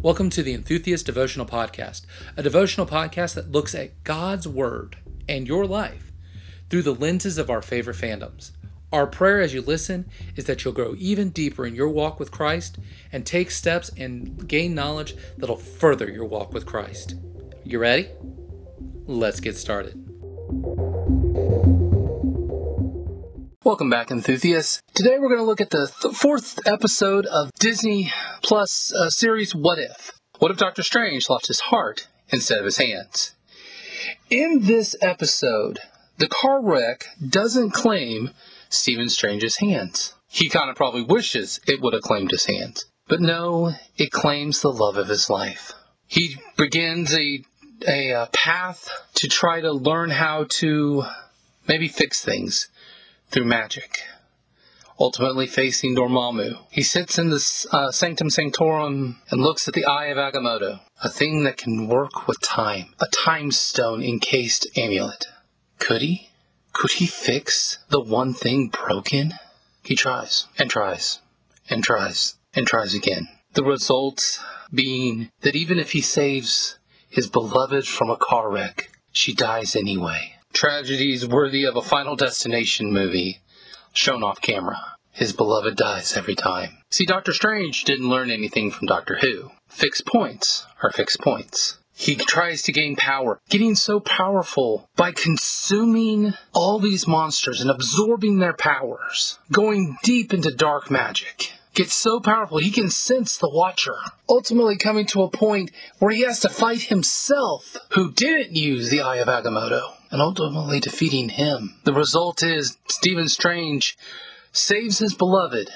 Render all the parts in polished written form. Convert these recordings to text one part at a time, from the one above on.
Welcome to the Enthusiast Devotional Podcast, a devotional podcast that looks at God's Word and your life through the lenses of our favorite fandoms. Our prayer as you listen is that you'll grow even deeper in your walk with Christ and take steps and gain knowledge that'll further your walk with Christ. You ready? Let's get started. Welcome back, enthusiasts. Today we're going to look at the fourth episode of Disney Plus series What If? What if Doctor Strange lost his heart instead of his hands? In this episode, the car wreck doesn't claim Stephen Strange's hands. He kind of probably wishes it would have claimed his hands. But no, it claims the love of his life. He begins a path to try to learn how to maybe fix things through magic, ultimately facing Dormammu. He sits in the Sanctum Sanctorum and looks at the Eye of Agamotto, a thing that can work with time, a time stone encased amulet. Could he? Could he fix the one thing broken? He tries, and tries, and tries, and tries again. The result being that even if he saves his beloved from a car wreck, she dies anyway. Tragedies worthy of a Final Destination movie shown off camera. His beloved dies every time. See, Doctor Strange didn't learn anything from Doctor Who. Fixed points are fixed points. He tries to gain power, getting so powerful by consuming all these monsters and absorbing their powers, going deep into dark magic. Gets so powerful he can sense the Watcher, ultimately coming to a point where he has to fight himself, who didn't use the Eye of Agamotto, and ultimately defeating him. The result is Stephen Strange saves his beloved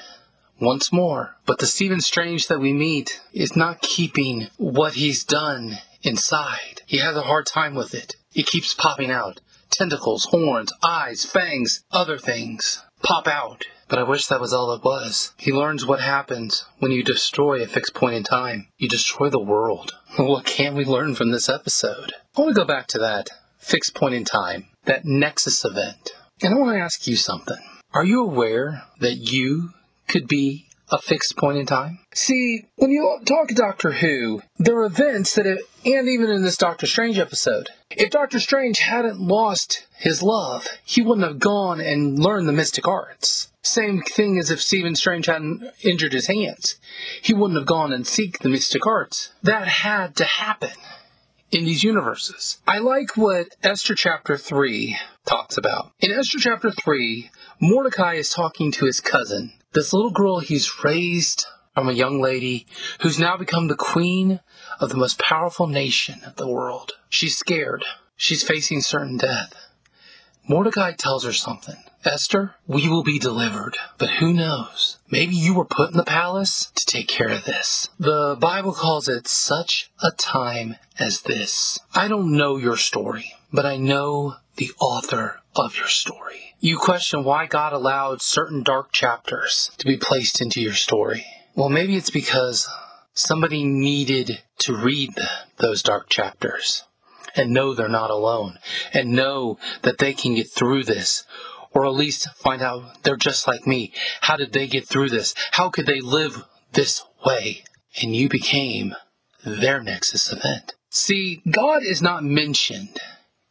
once more, but the Stephen Strange that we meet is not keeping what he's done inside. He has a hard time with it. It keeps popping out. Tentacles, horns, eyes, fangs, other things pop out. But I wish that was all it was. He learns what happens when you destroy a fixed point in time. You destroy the world. What can we learn from this episode? I want to go back to that fixed point in time, that Nexus event. And I want to ask you something. Are you aware that you could be a fixed point in time? See, when you talk Doctor Who, there are events that, and even in this Doctor Strange episode, if Doctor Strange hadn't lost his love, he wouldn't have gone and learned the mystic arts. Same thing as if Stephen Strange hadn't injured his hands. He wouldn't have gone and seek the mystic arts. That had to happen in these universes. I like what Esther chapter 3 talks about. In Esther chapter 3, Mordecai is talking to his cousin, this little girl he's raised from a young lady who's now become the queen of the most powerful nation of the world. She's scared. She's facing certain death. Mordecai tells her something. Esther, we will be delivered, but who knows? Maybe you were put in the palace to take care of this. The Bible calls it such a time as this. I don't know your story, but I know the author of your story. You question why God allowed certain dark chapters to be placed into your story. Well, maybe it's because somebody needed to read those dark chapters and know they're not alone and know that they can get through this. Or at least find out they're just like me. How did they get through this? How could they live this way? And you became their Nexus event. See, God is not mentioned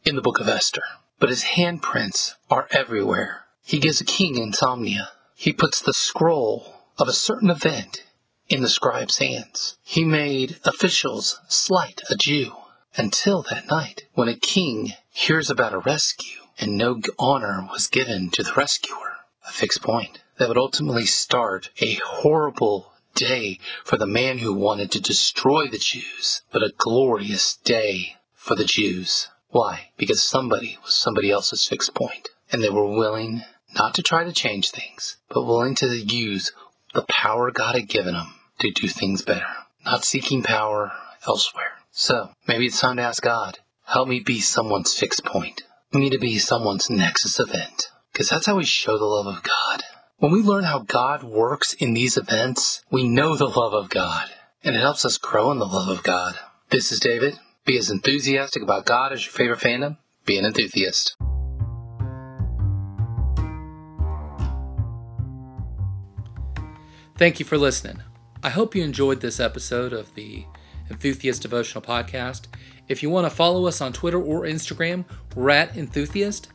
in the book of Esther, but his handprints are everywhere. He gives a king insomnia. He puts the scroll of a certain event in the scribe's hands. He made officials slight a Jew until that night when a king hears about a rescue. And no honor was given to the rescuer. A fixed point that would ultimately start a horrible day for the man who wanted to destroy the Jews, but a glorious day for the Jews. Why? Because somebody was somebody else's fixed point, and they were willing not to try to change things, but willing to use the power God had given them to do things better, not seeking power elsewhere. So, maybe it's time to ask God, help me be someone's fixed point. We need to be someone's Nexus event, because that's how we show the love of God. When we learn how God works in these events, we know the love of God, and it helps us grow in the love of God. This is David. Be as enthusiastic about God as your favorite fandom. Be an enthusiast. Thank you for listening. I hope you enjoyed this episode of the Enthusiast Devotional Podcast. If you want to follow us on Twitter or Instagram, we're at Enthusiast.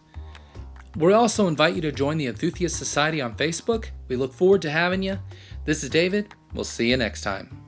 We also invite you to join the Enthusiast Society on Facebook. We look forward to having you. This is David. We'll see you next time.